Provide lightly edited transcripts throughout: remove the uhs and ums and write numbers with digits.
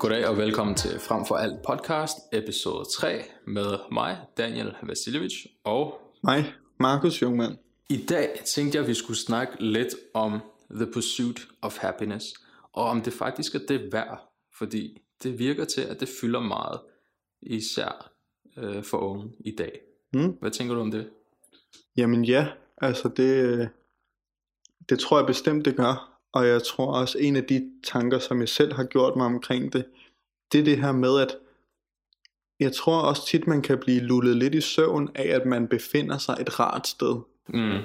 Goddag og velkommen til Frem for alt podcast episode 3 med mig, Daniel Vassiljevic, og mig, Marcus Ljungmann. I dag tænkte jeg, at vi skulle snakke lidt om The Pursuit of Happiness, og om det faktisk er det værd, fordi det virker til, at det fylder meget, især for unge i dag. Hvad tænker du om det? Jamen ja, altså det tror jeg bestemt det gør, og jeg tror også en af de tanker, som jeg selv har gjort mig omkring det, det er det her med, at jeg tror også tit, man kan blive lullet lidt i søvn af, at man befinder sig et rart sted.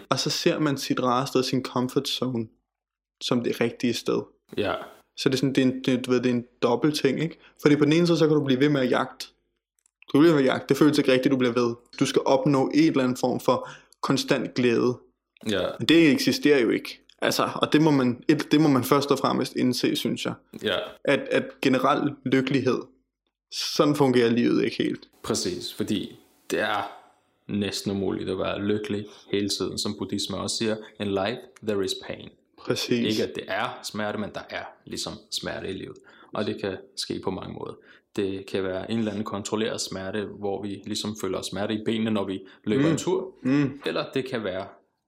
Og så ser man sit rare sted, sin comfort zone, som det rigtige sted. Ja. Så det er sådan, det er en dobbelt ting, ikke? Fordi på den ene side, så kan du blive ved med at jagte. Det føles ikke rigtigt, du bliver ved. Du skal opnå et eller andet form for konstant glæde. Ja. Men det eksisterer jo ikke. Altså, og det må man først og fremmest indse, synes jeg. Ja. At generel lykkelighed, sådan fungerer livet ikke helt. Præcis, fordi det er næsten umuligt at være lykkelig hele tiden, som buddhisme også siger. In life, there is pain. Præcis. Ikke at det er smerte, men der er ligesom smerte i livet. Og det kan ske på mange måder. Det kan være en eller anden kontrolleret smerte, hvor vi ligesom føler smerte i benene, når vi løber en tur. Eller det kan være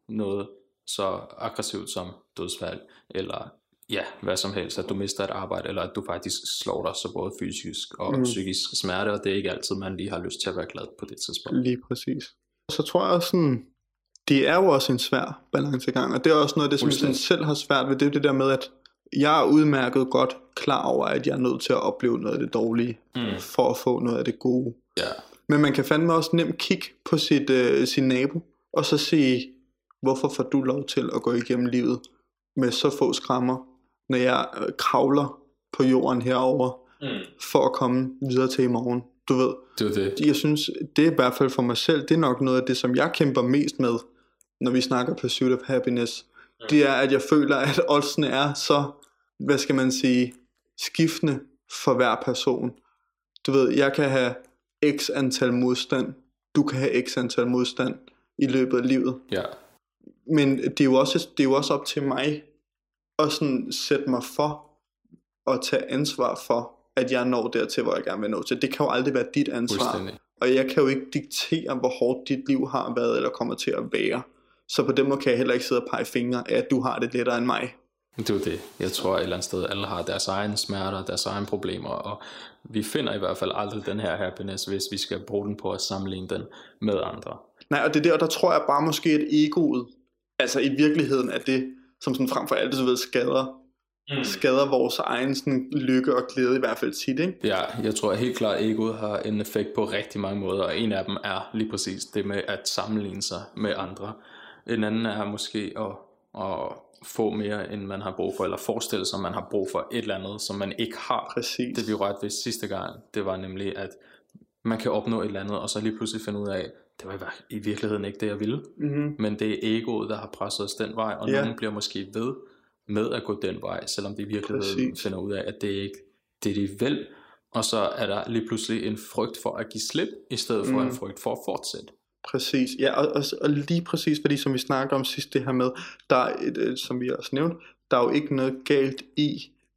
noget så aggressivt som dødsfald, eller ja, hvad som helst, at du mister et arbejde, eller at du faktisk slår dig, så både fysisk og psykisk smerte, og det er ikke altid, man lige har lyst til at være glad på det tidspunkt. Lige præcis. Så tror jeg også sådan, det er jo også en svær balancegang, og det er også noget af det, som jeg selv har svært ved, det er det der med, at jeg er udmærket godt klar over, at jeg er nødt til at opleve noget af det dårlige, for at få noget af det gode. Yeah. Men man kan fandme også nemt kigge på sin nabo, og så sige, hvorfor får du lov til at gå igennem livet med så få skrammer, når jeg kravler på jorden herover for at komme videre til i morgen. Du ved, det. Jeg synes, det er i hvert fald for mig selv, det er nok noget af det, som jeg kæmper mest med, når vi snakker Pursuit of Happiness. Det er, at jeg føler, at oddsene er så, hvad skal man sige, skiftende for hver person. Du ved, jeg kan have x antal modstand, du kan have x antal modstand i løbet af livet. Ja. Men det er jo også op til mig at sådan sætte mig for at tage ansvar for, at jeg når dertil, hvor jeg gerne vil nå til. Det kan jo aldrig være dit ansvar, og jeg kan jo ikke diktere, hvor hårdt dit liv har været eller kommer til at være. Så på den måde kan jeg heller ikke sidde og pege fingre af, at du har det lettere end mig. Det er jo det. Jeg tror et eller andet sted, alle har deres egne smerter, deres egne problemer, og vi finder i hvert fald aldrig den her happiness, hvis vi skal bruge den på at sammenligne den med andre. Nej, og det er der, der tror jeg bare måske, at egoet, altså i virkeligheden er det, som sådan frem for alt, så ved, skader vores egen sådan, lykke og glæde i hvert fald tit, ikke? Ja, jeg tror helt klart, at egoet har en effekt på rigtig mange måder, og en af dem er lige præcis det med at sammenligne sig med andre. En anden er måske at få mere, end man har brug for, eller forestille sig, man har brug for et eller andet, som man ikke har. Præcis. Det vi rørte ved sidste gang, det var nemlig, at man kan opnå et eller andet, og så lige pludselig finde ud af, det var i virkeligheden ikke det, jeg ville. Men det er egoet, der har presset os den vej, og nogen bliver måske ved med at gå den vej, selvom de i virkeligheden finder ud af, at det ikke er det, de vil. Og så er der lige pludselig en frygt for at give slip, i stedet for en frygt for at fortsætte. Præcis, ja, og lige præcis, fordi som vi snakkede om sidst, det her med, som vi også nævnte, der er jo ikke noget galt i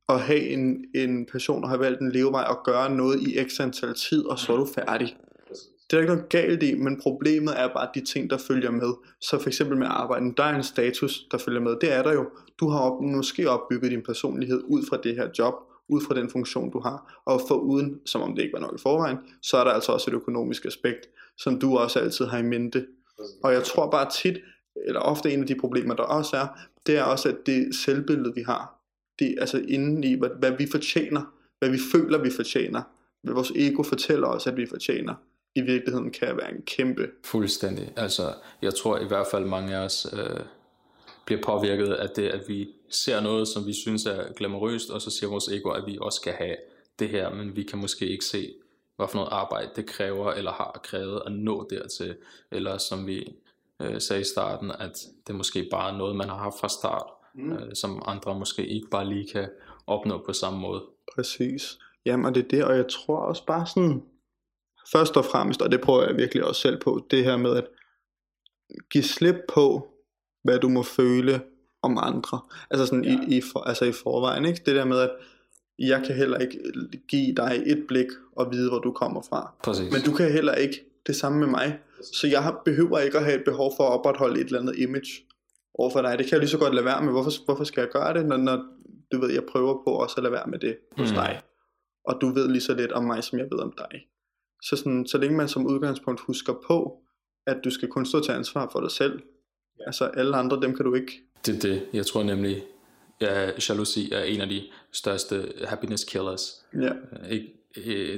at have en person, der har valgt en levevej og gøre noget i x antal tid, og så er du færdig. Det er ikke noget galt i, men problemet er bare de ting, der følger med. Så for eksempel med arbejden, der er en status, der følger med. Det er der jo. Du har måske opbygget din personlighed ud fra det her job, ud fra den funktion, du har. Og foruden, som om det ikke var nok i forvejen, så er der altså også et økonomisk aspekt, som du også altid har i mente. Og jeg tror bare tit, eller ofte en af de problemer, der også er, det er også, at det selvbillede, vi har, det er altså inden i, hvad vi fortjener, hvad vi føler, vi fortjener, hvad vores ego fortæller os, at vi fortjener, i virkeligheden kan være en kæmpe. Fuldstændig. Altså, jeg tror i hvert fald mange af os bliver påvirket af det, at vi ser noget, som vi synes er glamourøst, og så siger vores ego, at vi også skal have det her, men vi kan måske ikke se, hvad for noget arbejde det kræver, eller har krævet at nå dertil. Eller som vi sagde i starten, at det måske bare er noget, man har haft fra start, som andre måske ikke bare lige kan opnå på samme måde. Præcis. Jamen det er det, og jeg tror også bare sådan, først og fremmest, og det prøver jeg virkelig også selv på, det her med at give slip på, hvad du må føle om andre. Altså sådan i forvejen, ikke? Det der med, at Jeg kan heller ikke give dig et blik og vide, hvor du kommer fra. Præcis. Men du kan heller ikke det samme med mig. Så jeg behøver ikke at have et behov for at opretholde et eller andet image overfor dig. Det kan jeg lige så godt lade være med. Hvorfor skal jeg gøre det, når du ved, jeg prøver på også at lade være med det hos dig? Og du ved lige så lidt om mig, som jeg ved om dig. Så, sådan, så længe man som udgangspunkt husker på, at du skal kun stå til ansvar for dig selv. Altså alle andre, dem kan du ikke. Det er det. Jeg tror nemlig, jalousi er en af de største happiness killers. Ja.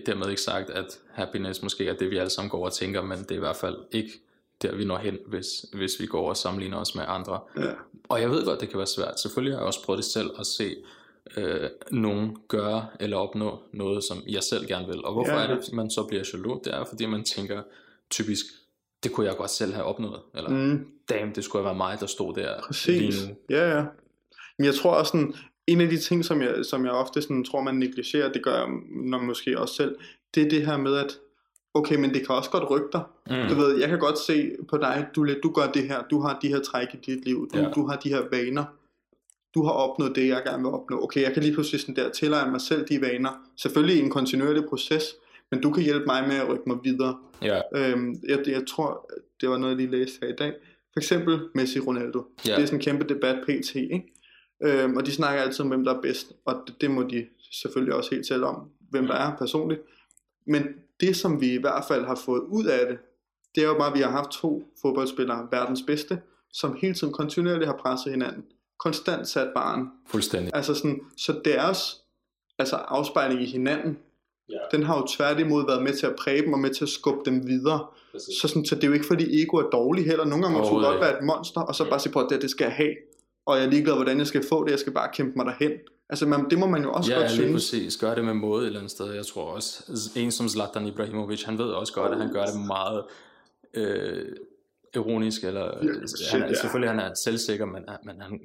Dermed ikke sagt, at happiness måske er det, vi alle sammen går og tænker, men det er i hvert fald ikke der, vi når hen, hvis vi går og sammenligner os med andre. Ja. Og jeg ved godt, det kan være svært. Selvfølgelig har jeg også prøvet det selv at se nogen gøre eller opnå noget, som jeg selv gerne vil. Og hvorfor er det, man så bliver jaloux? Det er, fordi man tænker typisk, det kunne jeg godt selv have opnået. Eller, damn, det skulle have været mig, der stod der. Præcis. Lige nu. Ja, ja. Men jeg tror også sådan, en af de ting, som jeg ofte sådan, tror, man negligerer, det gør jeg måske også selv, det er det her med, at okay, men det kan også godt rykke dig. Du ved, jeg kan godt se på dig, du gør det her, du har de her træk i dit liv, du har de her vaner, du har opnået det, jeg gerne vil opnå. Okay, jeg kan lige pludselig sådan der tilegne mig selv de vaner. Selvfølgelig i en kontinuerlig proces, men du kan hjælpe mig med at rykke mig videre. Yeah. Jeg tror, det var noget, jeg lige læste her i dag. For eksempel Messi Ronaldo. Yeah. Det er sådan en kæmpe debat pt, ikke? Og de snakker altid om, hvem der er bedst, og det må de selvfølgelig også helt selv om, hvem der er personligt. Men det, som vi i hvert fald har fået ud af det, det er jo bare, at vi har haft to fodboldspillere, verdens bedste, som hele tiden kontinuerligt har presset hinanden. Konstant sat barren. Fuldstændig. Altså sådan, så deres afspejling i hinanden, den har jo tværtimod været med til at præge dem og med til at skubbe dem videre. Så, sådan, så det er jo ikke, fordi ego er dårlig heller. Nogle gange må du godt være et monster, og så bare sige på, at det skal jeg have. Og jeg er ligeglad, hvordan jeg skal få det. Jeg skal bare kæmpe mig derhen. Altså det må man jo også godt synes. Ja, lige præcis. Gør det med måde et eller andet sted. Jeg tror også, en som Zlatan Ibrahimović, han ved også godt, at han gør det meget ironisk. Eller, selvfølgelig han er selvsikker, men han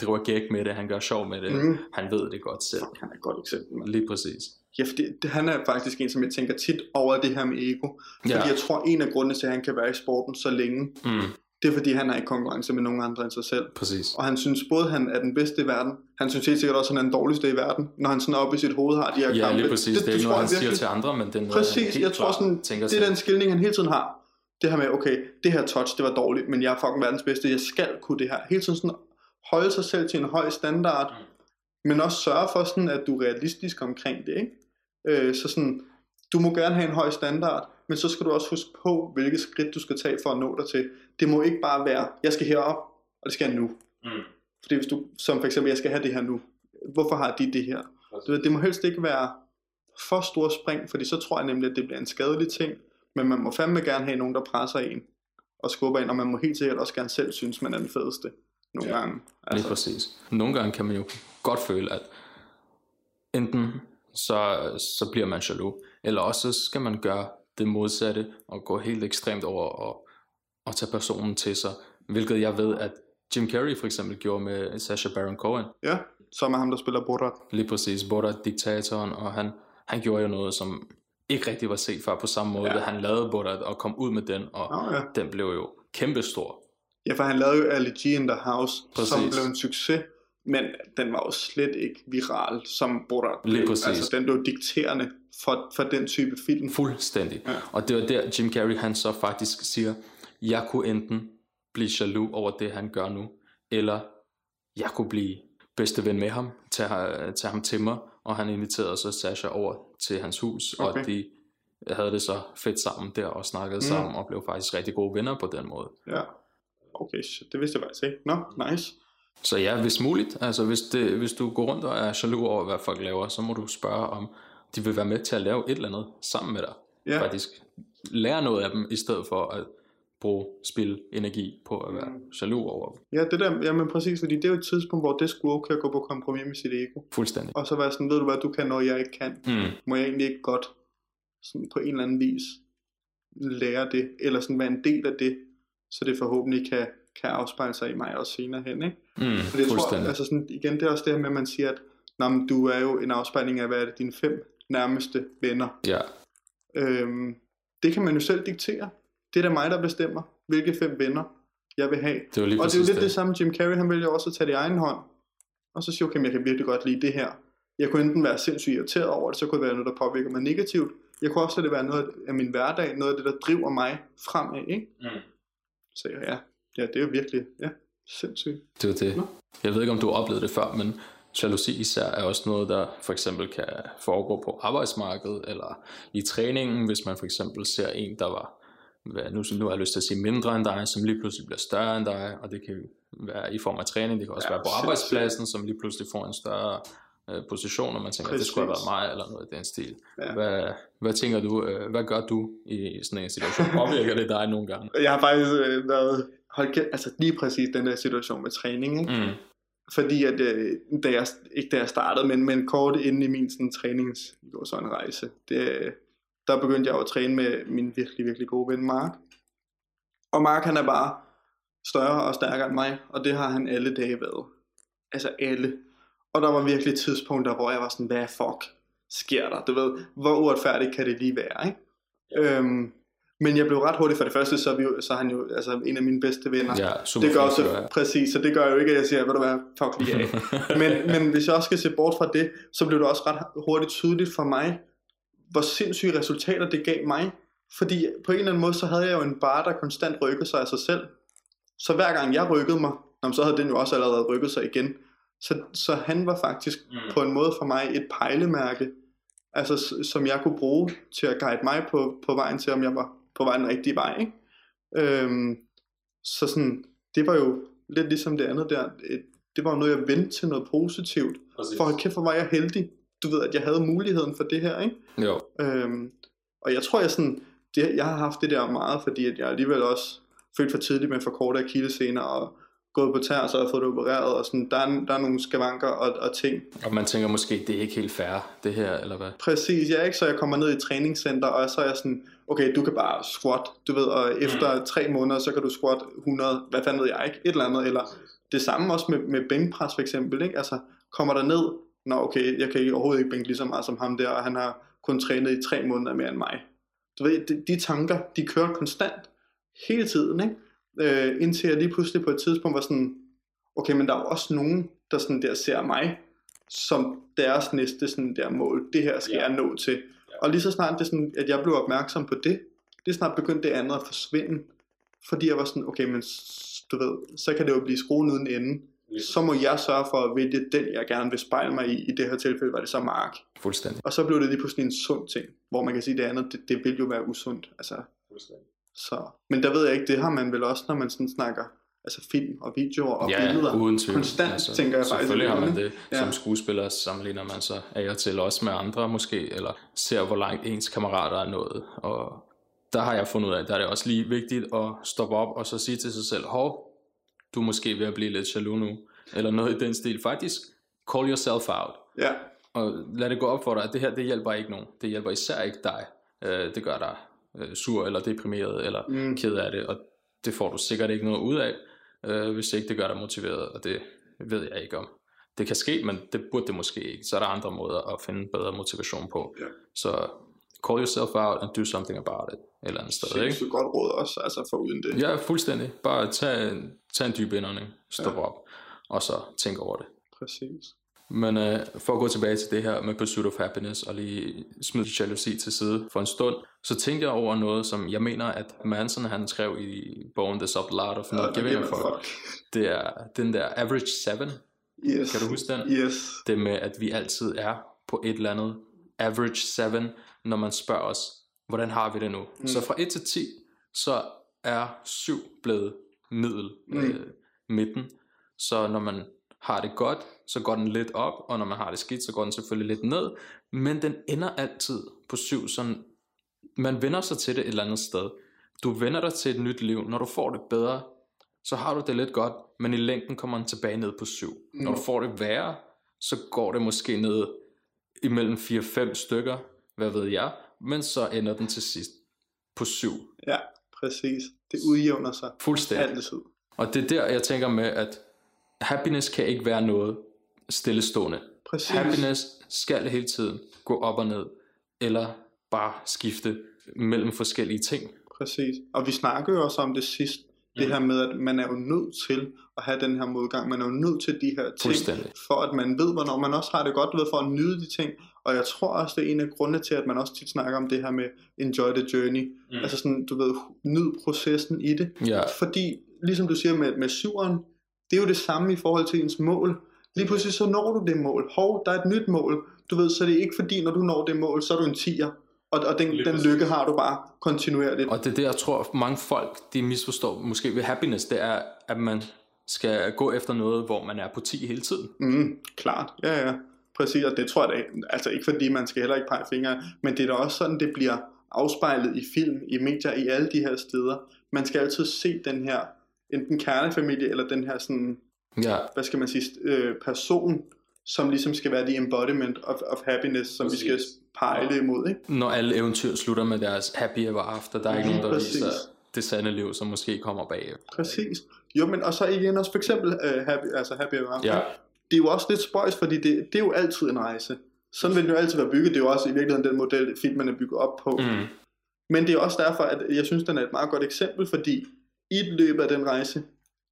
driver gæk med det. Han gør sjov med det. Han ved det godt selv. Han er et godt eksempel. Man. Lige præcis. Ja, for han er faktisk en, som jeg tænker tit over det her med ego. Fordi jeg tror, en af grundene til, at han kan være i sporten så længe, det er fordi han er i konkurrence med nogen andre end sig selv. Præcis. Og han synes både han er den bedste i verden. Han synes helt sikkert også han er den dårligste i verden. Når han sådan oppe i sit hoved har de her kampe. Ja, lige præcis. Det er ikke noget han siger til andre, men den præcis. Jeg tror sådan det er den skildring han hele tiden har. Det her med okay, det her touch det var dårligt, men jeg er fucking verdens bedste. Jeg skal kunne det her. Hele tiden sådan holde sig selv til en høj standard, men også sørge for sådan at du er realistisk omkring det, ikke? Så sådan du må gerne have en høj standard. Men så skal du også huske på, hvilke skridt du skal tage for at nå dig til. Det må ikke bare være, jeg skal herop, og det skal jeg nu. Fordi hvis du, som for eksempel, jeg skal have det her nu. Hvorfor har de det her? Det må helst ikke være for store spring, fordi så tror jeg nemlig, at det bliver en skadelig ting. Men man må fandme gerne have nogen, der presser en og skubber en. Og man må helt sikkert også gerne selv synes, man er den fedeste. Nogle gange. Altså. Lige præcis. Nogle gange kan man jo godt føle, at enten så bliver man jaloux, eller også så skal man gøre det modsatte, og gå helt ekstremt over og tage personen til sig, hvilket jeg ved, at Jim Carrey for eksempel gjorde med Sacha Baron Cohen. Ja, som er ham, der spiller Borat. Lige præcis, Borat, diktatoren, og han gjorde jo noget, som ikke rigtig var set før på samme måde, da han lavede Borat og kom ud med den, og den blev jo kæmpestor. Ja, for han lavede jo Ali G in the House, præcis. Som blev en succes, men den var jo slet ikke viral som Borat blev. Lige præcis. Altså den blev dikterende for den type film. Fuldstændig. Ja. Og det var der Jim Carrey han så faktisk siger, jeg kunne enten blive jaloux over det han gør nu, eller jeg kunne blive bedste ven med ham, tage ham til mig, og han inviterede så Sacha over til hans hus, og de havde det så fedt sammen der og snakkede sammen og blev faktisk rigtig gode venner på den måde. Ja. Okay, det vidste jeg faktisk ikke. Nå, nice. Så ja, hvis muligt, altså hvis du går rundt og er jaloux over, hvad folk laver, så må du spørge om, de vil være med til at lave et eller andet sammen med dig. Ja. Faktisk lære noget af dem, i stedet for at spilde energi på at være jaloux over dem. Ja, det der, jamen præcis, fordi det er jo et tidspunkt, hvor det skulle okay at gå på kompromis med sit ego. Fuldstændig. Og så være sådan, ved du hvad, du kan, når jeg ikke kan. Må jeg egentlig ikke godt sådan på en eller anden vis lære det, eller sådan være en del af det, så det forhåbentlig kan afspejle sig i mig også senere hen, ikke? For det tror jeg, altså sådan, igen, det er også det her med, at man siger, at du er jo en afspejling af, hvad er det, dine 5 nærmeste venner. Ja. Det kan man jo selv diktere. Det er da mig, der bestemmer, hvilke 5 venner jeg vil have. Det var lige og det er jo lidt det samme, Jim Carrey, han vælger også at tage det i egen hånd. Og så siger, okay, jeg kan virkelig godt lide det her. Jeg kunne enten være sindssygt irriteret over det, så kunne det være noget, der påvirker mig negativt. Jeg kunne også lade det være noget af min hverdag, noget af det, der driver mig fremad, ikke? Mm. Så ja, det er jo virkelig, ja, sindssygt. Det var det. Nå? Jeg ved ikke, om du har oplevet det før, men jalousi især er også noget, der for eksempel kan foregå på arbejdsmarkedet, eller i træningen, hvis man for eksempel ser en, der var, nu har jeg lyst til at sige mindre end dig, som lige pludselig bliver større end dig, og det kan være i form af træning, det kan også være på arbejdspladsen, som lige pludselig får en større position, og man tænker, at det skulle have været mig, eller noget i den stil. Ja. Hvad tænker du, hvad gør du i sådan en situation? Påvirker det dig nogle gange? Jeg har faktisk været, lige præcis den der situation med træning, ikke? Mm. Fordi at da jeg startede, men kort inden i min sådan træningsrejse, der begyndte jeg jo at træne med min virkelig, virkelig gode ven Mark. Og Mark, han er bare større og stærkere end mig, og det har han alle dage været. Altså alle. Og der var virkelig tidspunkter, hvor jeg var sådan, hvad fuck sker der? Du ved, hvor uretfærdigt kan det lige være, ikke? Ja. Men jeg blev ret hurtigt, for det første, så er han jo altså en af mine bedste venner. Ja, det gør også, ja. Præcis, så det gør jo ikke, at jeg siger, hvad du er, fuck lige af. men hvis jeg også skal se bort fra det, så blev det også ret hurtigt tydeligt for mig, hvor sindssyge resultater det gav mig. Fordi på en eller anden måde, så havde jeg jo en bar, der konstant rykkede sig af sig selv. Så hver gang jeg rykkede mig, så havde den jo også allerede rykket sig igen. Så han var faktisk på en måde for mig et pejlemærke, altså, som jeg kunne bruge til at guide mig på vejen til, om jeg var på vej den rigtige vej, ikke? Så sådan, det var jo lidt ligesom det andet der. Det var jo noget, jeg vendte til noget positivt. Præcis. For kæft, hvor var jeg heldig. Du ved, at jeg havde muligheden for det her, ikke? Jo. Og jeg tror, jeg har haft det der meget, fordi at jeg alligevel også følte for tidligt med for korte akillesener og gået på tær, og så har jeg fået det opereret, og sådan, der er nogle skavanker og ting. Og man tænker måske, det er ikke helt fair, det her, eller hvad? Præcis, ja, ikke? Så jeg kommer ned i træningscenter, og så er jeg sådan, okay, du kan bare squat, du ved, og efter 3 måneder, så kan du squat 100, hvad fanden ved jeg, ikke? Et eller andet, eller det samme også med bænkpres, for eksempel, ikke? Altså, kommer der ned, nå, okay, jeg kan overhovedet ikke bænke lige så meget som ham der, og han har kun trænet i 3 måneder mere end mig. Du ved, de tanker, de kører konstant, hele tiden, ikke? Indtil jeg lige pludselig på et tidspunkt var sådan, okay, men der er også nogen, der sådan der ser mig som deres næste sådan der mål. Det her skal jeg nå til. Og lige så snart det sådan, at jeg blev opmærksom på det, lige snart begyndte det andet at forsvinde, fordi jeg var sådan, okay, men du ved, så kan det jo blive skruen uden ende. Så må jeg sørge for at vælge den, jeg gerne vil spejle mig i. I det her tilfælde var det så Mark. Fuldstændig. Og så blev det lige pludselig en sund ting, hvor man kan sige, det andet, det vil jo være usundt. Altså. Fuldstændig. Så, men der ved jeg ikke, det har man vel også, når man sådan snakker altså film og videoer og billeder. Uden tvivl. Konstant, altså, tænker jeg faktisk. Selvfølgelig har man det. Som skuespiller sammenligner man sig af og til også med andre måske, eller ser, hvor langt ens kammerater er nået. Og der har jeg fundet ud af, at der er det også lige vigtigt at stoppe op og så sige til sig selv, hov, du er måske ved at blive lidt jaloux nu, eller noget i den stil. Faktisk, call yourself out. Ja. Og lad det gå op for dig, at det her, det hjælper ikke nogen. Det hjælper især ikke dig. Det gør dig sur eller deprimeret eller ked af det, og det får du sikkert ikke noget ud af, hvis ikke det gør dig motiveret, og det ved jeg ikke om. Det kan ske, men det burde det måske ikke. Så er der andre måder at finde bedre motivation på. Ja. Så call yourself out and do something about it, et eller andet sted. Det er ikke? Så godt råd også, altså foruden det. Ja, fuldstændig. Bare tag en dyb indånding, stop op, og så tænk over det. Præcis. Men for at gå tilbage til det her med Pursuit of Happiness og lige smide jalousi til side for en stund, så tænkte jeg over noget, som jeg mener, at Manson han skrev i bogen The Subtle Art of Not Giving a Fuck. Det er den der Average 7. Yes. Kan du huske den? Yes. Det med, at vi altid er på et eller andet Average 7, når man spørger os, hvordan har vi det nu? Så fra 1 til 10, så er 7 blevet midten. Så når man har det godt, så går den lidt op, og når man har det skidt, så går den selvfølgelig lidt ned, men den ender altid på 7, så man vender sig til det et eller andet sted. Du vender dig til et nyt liv. Når du får det bedre, så har du det lidt godt, men i længden kommer den tilbage ned på 7. Når du får det værre, så går det måske ned imellem 4-5 stykker, hvad ved jeg, men så ender den til sidst på 7. Ja, præcis. Det udjævner sig. Fuldstændig. Altid. Og det er der, jeg tænker med, at happiness kan ikke være noget stillestående. Præcis. Happiness skal hele tiden gå op og ned, eller bare skifte mellem forskellige ting. Præcis. Og vi snakkede jo også om det sidst, Det her med, at man er jo nødt til at have den her modgang. Man er jo nødt til de her ting, for at man ved, hvornår man også har det godt, ved for at nyde de ting. Og jeg tror også, det er en af grundene til, at man også tit snakker om det her med enjoy the journey. Mm. Altså sådan, du ved, nyd processen i det. Yeah. Fordi, ligesom du siger med syveren, det er jo det samme i forhold til ens mål. Lige pludselig så når du det mål. Hov, der er et nyt mål. Du ved, så det er ikke fordi, når du når det mål, så er du en 10'er. Og den lykke har du bare kontinuerligt. Og det er det, jeg tror, mange folk, de misforstår måske ved happiness, det er, at man skal gå efter noget, hvor man er på 10 hele tiden. Mm, klart, ja, præcis, og det tror jeg da, altså ikke fordi man skal heller ikke pege fingre, men det er da også sådan, det bliver afspejlet i film, i medier, i alle de her steder. Man skal altid se den her, enten kernefamilie, eller den her sådan, hvad skal man sige, person, som ligesom skal være the embodiment of happiness, som præcis. Vi skal pejle imod, ikke? Når alle eventyr slutter med deres happy ever after, der er ikke nogen, der viser det sande liv, som måske kommer bag. Præcis. Jo, men og så igen også for eksempel happy ever after. Ja. Det er jo også lidt spøjs, fordi det er jo altid en rejse. Sådan vil den jo altid være bygget. Det er jo også i virkeligheden den model, filmen er bygget op på. Mm. Men det er også derfor, at jeg synes, den er et meget godt eksempel, fordi i løbet af den rejse,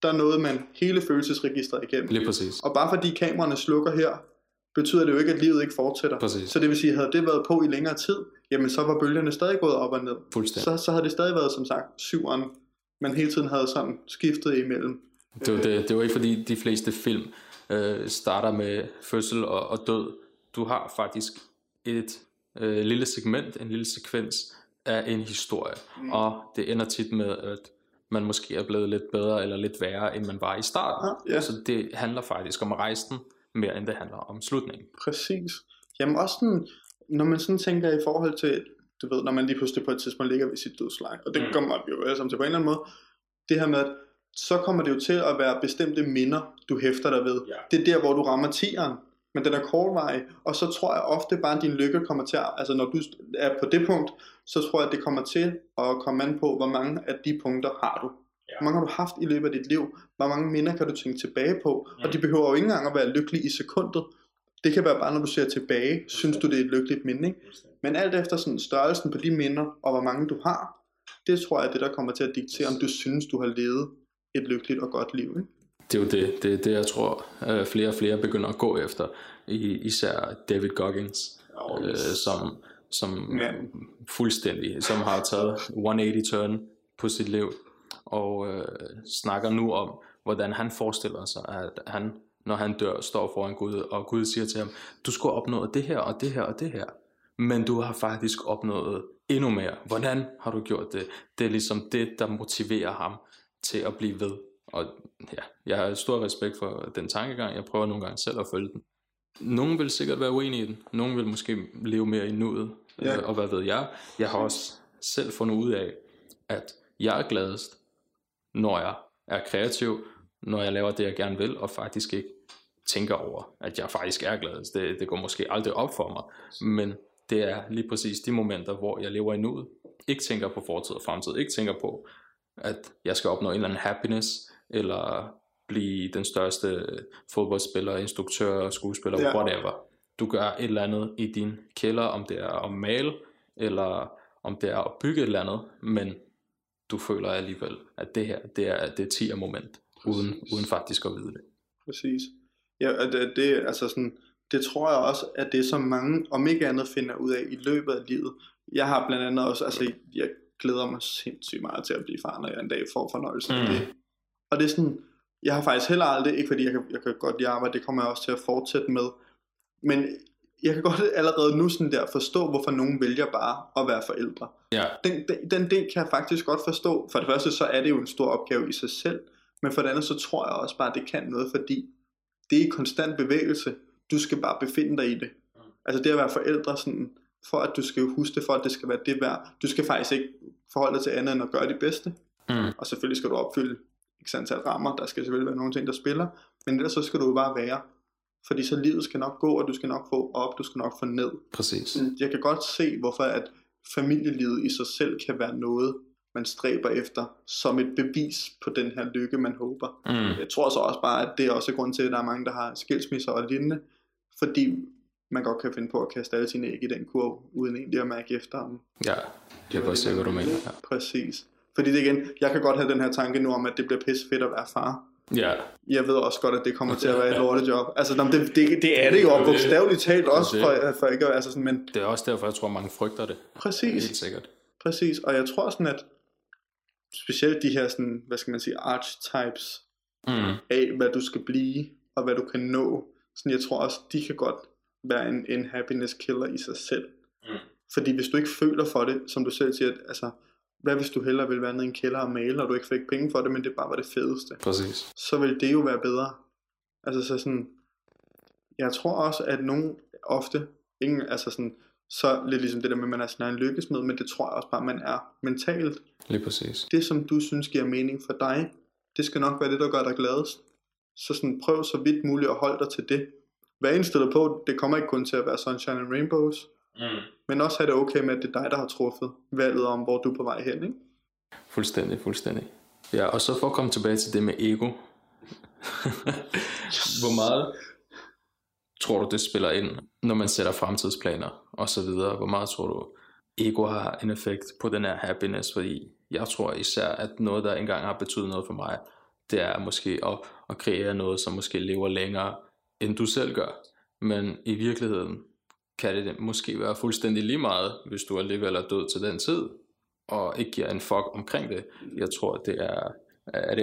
der nåede man hele følelsesregistret igennem. Lige præcis. Og bare fordi kameraerne slukker her, betyder det jo ikke, at livet ikke fortsætter. Præcis. Så det vil sige, at havde det været på i længere tid, jamen så var bølgerne stadig gået op og ned. Så havde det stadig været, som sagt, syveren. Man hele tiden havde sådan skiftet imellem. Det var ikke fordi de fleste film starter med fødsel og død. Du har faktisk et lille segment, en lille sekvens af en historie. Mm. Og det ender tit med, at man måske er blevet lidt bedre eller lidt værre, end man var i starten. Ja. Så det handler faktisk om rejsen, mere end det handler om slutningen. Præcis. Jamen også sådan, når man sådan tænker i forhold til, du ved, når man lige pludselig på et tidspunkt ligger ved sit dødsleje, og det kommer vi jo alle sammen til på en eller anden måde, det her med, at så kommer det jo til at være bestemte minder, du hæfter dig ved. Ja. Det er der, hvor du rammer 10'eren, men den er kortvarig, og så tror jeg ofte bare, at din lykke kommer til at, altså når du er på det punkt, så tror jeg, at det kommer til at komme an på, hvor mange af de punkter har du. Hvor mange har du haft i løbet af dit liv? Hvor mange minder kan du tænke tilbage på? Og de behøver jo ikke engang at være lykkelige i sekundet. Det kan være bare, når du ser tilbage, synes du, det er et lykkeligt minde, ikke? Men alt efter sådan størrelsen på de minder, og hvor mange du har, det tror jeg er det, der kommer til at diktere, om du synes, du har levet et lykkeligt og godt liv, ikke? Det er jo det. Det er det, jeg tror, flere og flere begynder at gå efter. Især David Goggins, som har taget 180-turn på sit liv. Og snakker nu om, hvordan han forestiller sig, at han, når han dør, står foran Gud, og Gud siger til ham, du skulle opnå det her, og det her, og det her, men du har faktisk opnået endnu mere. Hvordan har du gjort det? Det er ligesom det, der motiverer ham til at blive ved. Og ja, jeg har stor respekt for den tankegang, jeg prøver nogle gange selv at følge den. Nogen vil sikkert være uenige i den, nogen vil måske leve mere i nuet, og hvad ved jeg. Jeg har også selv fundet ud af, at jeg er gladest, når jeg er kreativ, når jeg laver det, jeg gerne vil, og faktisk ikke tænker over, at jeg faktisk er glad. Det går måske aldrig op for mig, men det er lige præcis de momenter, hvor jeg lever i nuet, ikke tænker på fortid og fremtid, ikke tænker på, at jeg skal opnå en eller anden happiness, eller blive den største fodboldspiller, instruktør, skuespiller, whatever. Du gør et eller andet i din kælder, om det er at male, eller om det er at bygge et eller andet, men du føler alligevel, at det her, det er 10'er moment, uden faktisk at vide det. Præcis. Ja, det, altså sådan, det tror jeg også, at det er så mange, om ikke andet, finder ud af i løbet af livet. Jeg har blandt andet også, altså jeg glæder mig sindssygt meget til at blive far, når jeg en dag får fornøjelsen af det. Og det er sådan, jeg har faktisk heller aldrig, ikke fordi jeg kan godt lide arbejde, det kommer jeg også til at fortsætte med, men jeg kan godt allerede nu sådan der forstå, hvorfor nogen vælger bare at være forældre. Ja. Den del kan jeg faktisk godt forstå. For det første, så er det jo en stor opgave i sig selv. Men for det andet, så tror jeg også bare, det kan noget, fordi det er i konstant bevægelse. Du skal bare befinde dig i det. Altså det at være forældre, sådan, for at du skal huske det, for at det skal være det værd. Du skal faktisk ikke forholde dig til andet, end at gøre det bedste. Mm. Og selvfølgelig skal du opfylde x antal rammer. Der skal selvfølgelig være nogle ting, der spiller. Men ellers så skal du jo bare være. Fordi så livet skal nok gå, og du skal nok få op, du skal nok få ned. Præcis. Jeg kan godt se, hvorfor at familielivet i sig selv kan være noget, man stræber efter, som et bevis på den her lykke, man håber. Mm. Jeg tror så også bare, at det er også grund til, at der er mange, der har skilsmisser og lignende, fordi man godt kan finde på at kaste alle sine æg i den kurv, uden egentlig at mærke efter dem. Ja, det er bare sikkert, du mener. Ja. Præcis. Fordi det igen, jeg kan godt have den her tanke nu om, at det bliver pissefedt at være far. Ja. Jeg ved også godt, at det kommer til at være et lortejob. Altså, det er det jo, og bogstaveligt talt også, for ikke at, altså sådan, men... Det er også derfor, jeg tror, mange frygter det. Præcis. Helt sikkert. Præcis, og jeg tror sådan, at specielt de her, sådan, hvad skal man sige, archetypes af, hvad du skal blive, og hvad du kan nå. Sådan, jeg tror også, de kan godt være en happiness killer i sig selv. Mm. Fordi hvis du ikke føler for det, som du selv siger, at, altså... Hvad hvis du hellere ville være nede i en kælder og male, og du ikke fik penge for det, men det bare var det fedeste? Præcis. Så ville det jo være bedre. Altså så sådan, jeg tror også, at nogen ofte, ingen, altså sådan, så lidt ligesom det der med, at man er sådan en lykkesmed, men det tror jeg også bare, man er mentalt. Lige præcis. Det, som du synes giver mening for dig, det skal nok være det, der gør dig gladest. Så sådan, prøv så vidt muligt at holde dig til det. Vær indstillet på, det kommer ikke kun til at være sunshine and rainbows. Mm. Men også have det okay med, at det er dig, der har truffet valget om, hvor du er på vej hen, ikke? Fuldstændig. Ja, og så for at komme tilbage til det med ego. Hvor meget tror du, det spiller ind, når man sætter fremtidsplaner og så videre? Hvor meget tror du, ego har en effekt på den her happiness? Fordi jeg tror især, at noget, der engang har betydet noget for mig, det er måske at kreere noget, som måske lever længere, end du selv gør. Men i virkeligheden kan det måske være fuldstændig lige meget, hvis du er levet eller død til den tid, og ikke giver en fuck omkring det. Jeg tror, det er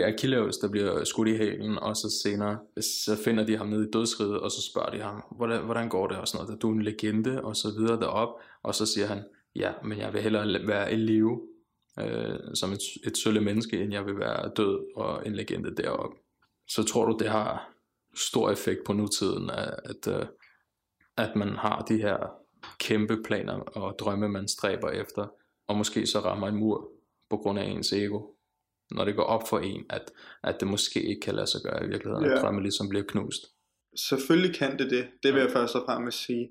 Akilles, der bliver skudt i hælen, og så senere så finder de ham nede i dødsriget, og så spørger de ham, hvordan går det, og sådan noget, du er en legende, og så videre derop, og så siger han, ja, men jeg vil hellere være i live som et sølle menneske, end jeg vil være død og en legende derop. Så tror du, det har stor effekt på nutiden, at man har de her kæmpe planer og drømme, man stræber efter, og måske så rammer en mur på grund af ens ego, når det går op for en, at det måske ikke kan lade sig gøre i virkeligheden, at drømme ligesom bliver knust. Selvfølgelig kan det vil jeg først og fremmest sige.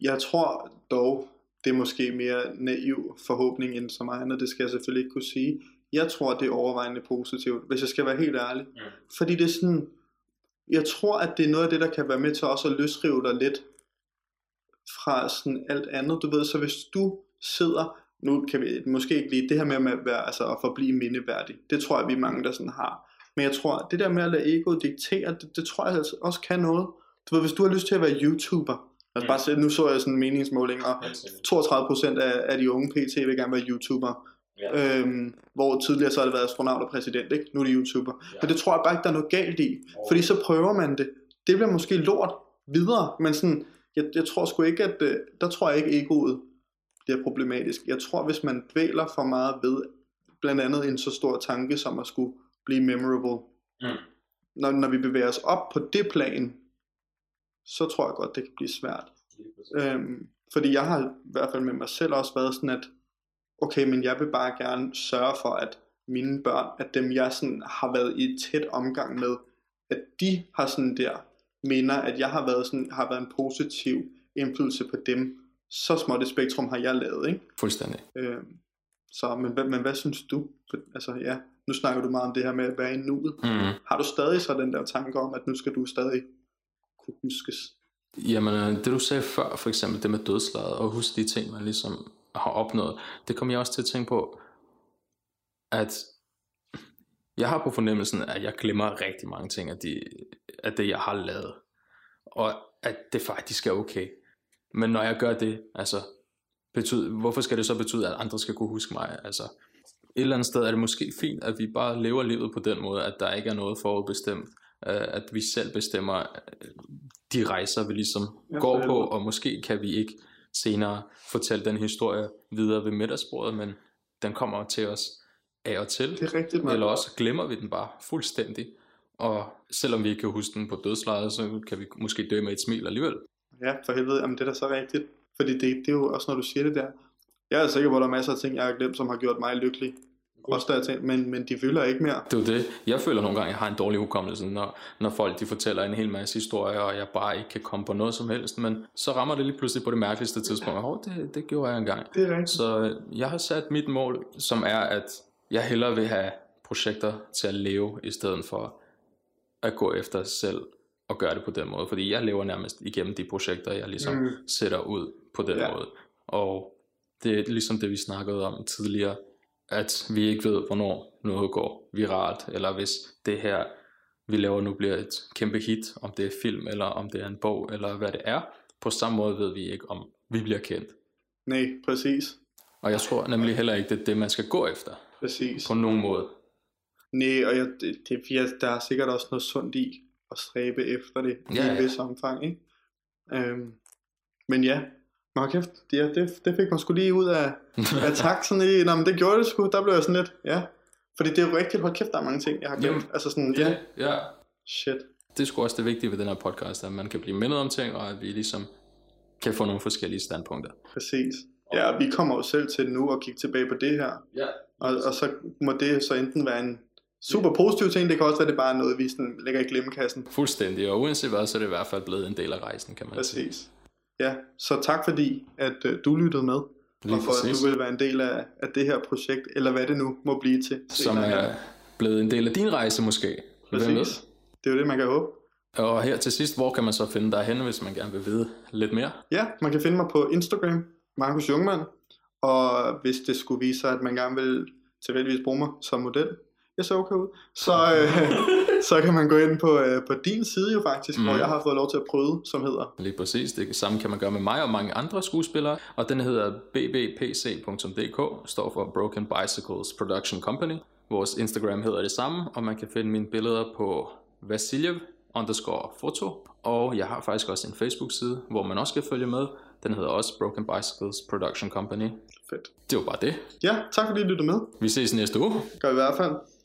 Jeg tror dog, det er måske mere naiv forhåbning end så meget andet, det skal jeg selvfølgelig ikke kunne sige. Jeg tror, det er overvejende positivt, hvis jeg skal være helt ærlig. Ja. Fordi det er sådan, jeg tror, at det er noget af det, der kan være med til også at løsrive dig lidt fra sådan alt andet, du ved, så hvis du sidder, nu kan vi måske ikke lide det her med at være, altså at forblive mindeværdig, det tror jeg, vi er mange, der sådan har, men jeg tror, det der med at lade egoet diktere, det tror jeg altså også kan noget, du ved, hvis du har lyst til at være YouTuber, altså bare se, nu så jeg sådan en meningsmåling, og 32% af de unge PT vil gerne være YouTuber, hvor tidligere så har det været astronaut og præsident, ikke? Nu er det YouTuber, men det tror jeg bare ikke, der er noget galt i, fordi så prøver man det bliver måske lort videre, men sådan, jeg tror sgu ikke, at der tror jeg ikke egoet bliver problematisk. Jeg tror, hvis man dvæler for meget ved blandt andet en så stor tanke som at skulle blive memorable, når vi bevæger os op på det plan, så tror jeg godt, det kan blive svært. Fordi jeg har i hvert fald med mig selv også været sådan, at okay, men jeg vil bare gerne sørge for, at mine børn, at dem jeg sådan har været i tæt omgang med, at de har sådan der minder, at jeg har været en positiv indflydelse på dem. Så småt et spektrum har jeg lavet, ikke? Fuldstændig. Men hvad synes du? Altså ja, nu snakker du meget om det her med at være i nuet. Har du stadig så den der tanke om, at nu skal du stadig kunne huskes? Jamen, det du sagde før, for eksempel det med dødslaget, og huske de ting, man ligesom har opnået, det kom jeg også til at tænke på, at jeg har på fornemmelsen, at jeg glemmer rigtig mange ting af det, jeg har lavet. Og at det faktisk er okay. Men når jeg gør det, altså, hvorfor skal det så betyde, at andre skal kunne huske mig? Altså, et eller andet sted er det måske fint, at vi bare lever livet på den måde, at der ikke er noget forudbestemt. At vi selv bestemmer de rejser, vi ligesom går på, og måske kan vi ikke senere fortælle den historie videre ved middagsbordet, men den kommer til os af og til, det er rigtigt, eller også glemmer vi den bare fuldstændig, og selvom vi ikke kan huske den på dødslejet, så kan vi måske dø med et smil alligevel. Ja, for helvede, jamen det er da så rigtigt, fordi det er jo også, når du siger det der, jeg er sikker på, at der er masser af ting, jeg har glemt, som har gjort mig lykkelig, også der er ting, men de føler ikke mere. Det er jo det, jeg føler nogle gange, jeg har en dårlig hukommelse, når folk de fortæller en hel masse historier, og jeg bare ikke kan komme på noget som helst, men så rammer det lige pludselig på det mærkeligste tidspunkt, og det gjorde jeg engang. Det er rigtigt. Så jeg har sat mit mål, som er, at jeg hellere vil have projekter til at leve, i stedet for at gå efter selv og gøre det på den måde. Fordi jeg lever nærmest igennem de projekter, jeg ligesom sætter ud på den måde. Og det er ligesom det, vi snakkede om tidligere, at vi ikke ved, hvornår noget går viralt, eller hvis det her, vi laver nu, bliver et kæmpe hit, om det er film, eller om det er en bog, eller hvad det er. På samme måde ved vi ikke, om vi bliver kendt. Nej, præcis. Og jeg tror nemlig heller ikke, det er det, man skal gå efter. Præcis. På nogen måde. Nej, og der er sikkert også noget sundt i at stræbe efter det, i et vis omfang, ikke? Men ja, Mark, det fik man sgu lige ud af taksen i. Nå, men det gjorde det sgu, der blev jeg sådan lidt, ja. Fordi det er jo rigtigt, hold kæft, der er mange ting, jeg har glemt. Altså sådan, ja. Shit. Det er sgu også det vigtige ved den her podcast, at man kan blive mindet om ting, og at vi ligesom kan få nogle forskellige standpunkter. Præcis. Ja, og vi kommer jo selv til nu og kigge tilbage på det her. Ja. Og så må det så enten være en super positiv ting, det kan også være, det bare noget, vi sådan lægger i glemmekassen. Fuldstændig, og uanset hvad, så er det i hvert fald blevet en del af rejsen, kan man sige. Præcis. Ja, så tak fordi, at du lyttede med. Og for at du vil være en del af det her projekt, eller hvad det nu må blive til. Som er blevet en del af din rejse måske. Præcis, det er jo det man kan håbe. Og her til sidst, hvor kan man så finde dig henne, hvis man gerne vil vide lidt mere? Ja, man kan finde mig på Instagram, Marcus Ljungmann. Og hvis det skulle vise sig, at man gerne vil tilfældigvis bruge mig som model, jeg så okay ud, så kan man gå ind på din side jo faktisk, hvor jeg har fået lov til at prøve, som hedder. Lige præcis, det samme kan man gøre med mig og mange andre skuespillere, og den hedder bbpc.dk, står for Broken Bicycles Production Company. Vores Instagram hedder det samme, og man kan finde mine billeder på Vasiljev_foto, og jeg har faktisk også en Facebook-side, hvor man også kan følge med. Den hedder også Broken Bicycles Production Company. Fedt. Det var bare det. Ja, tak fordi I lyttede med. Vi ses næste uge. Gør i hvert fald.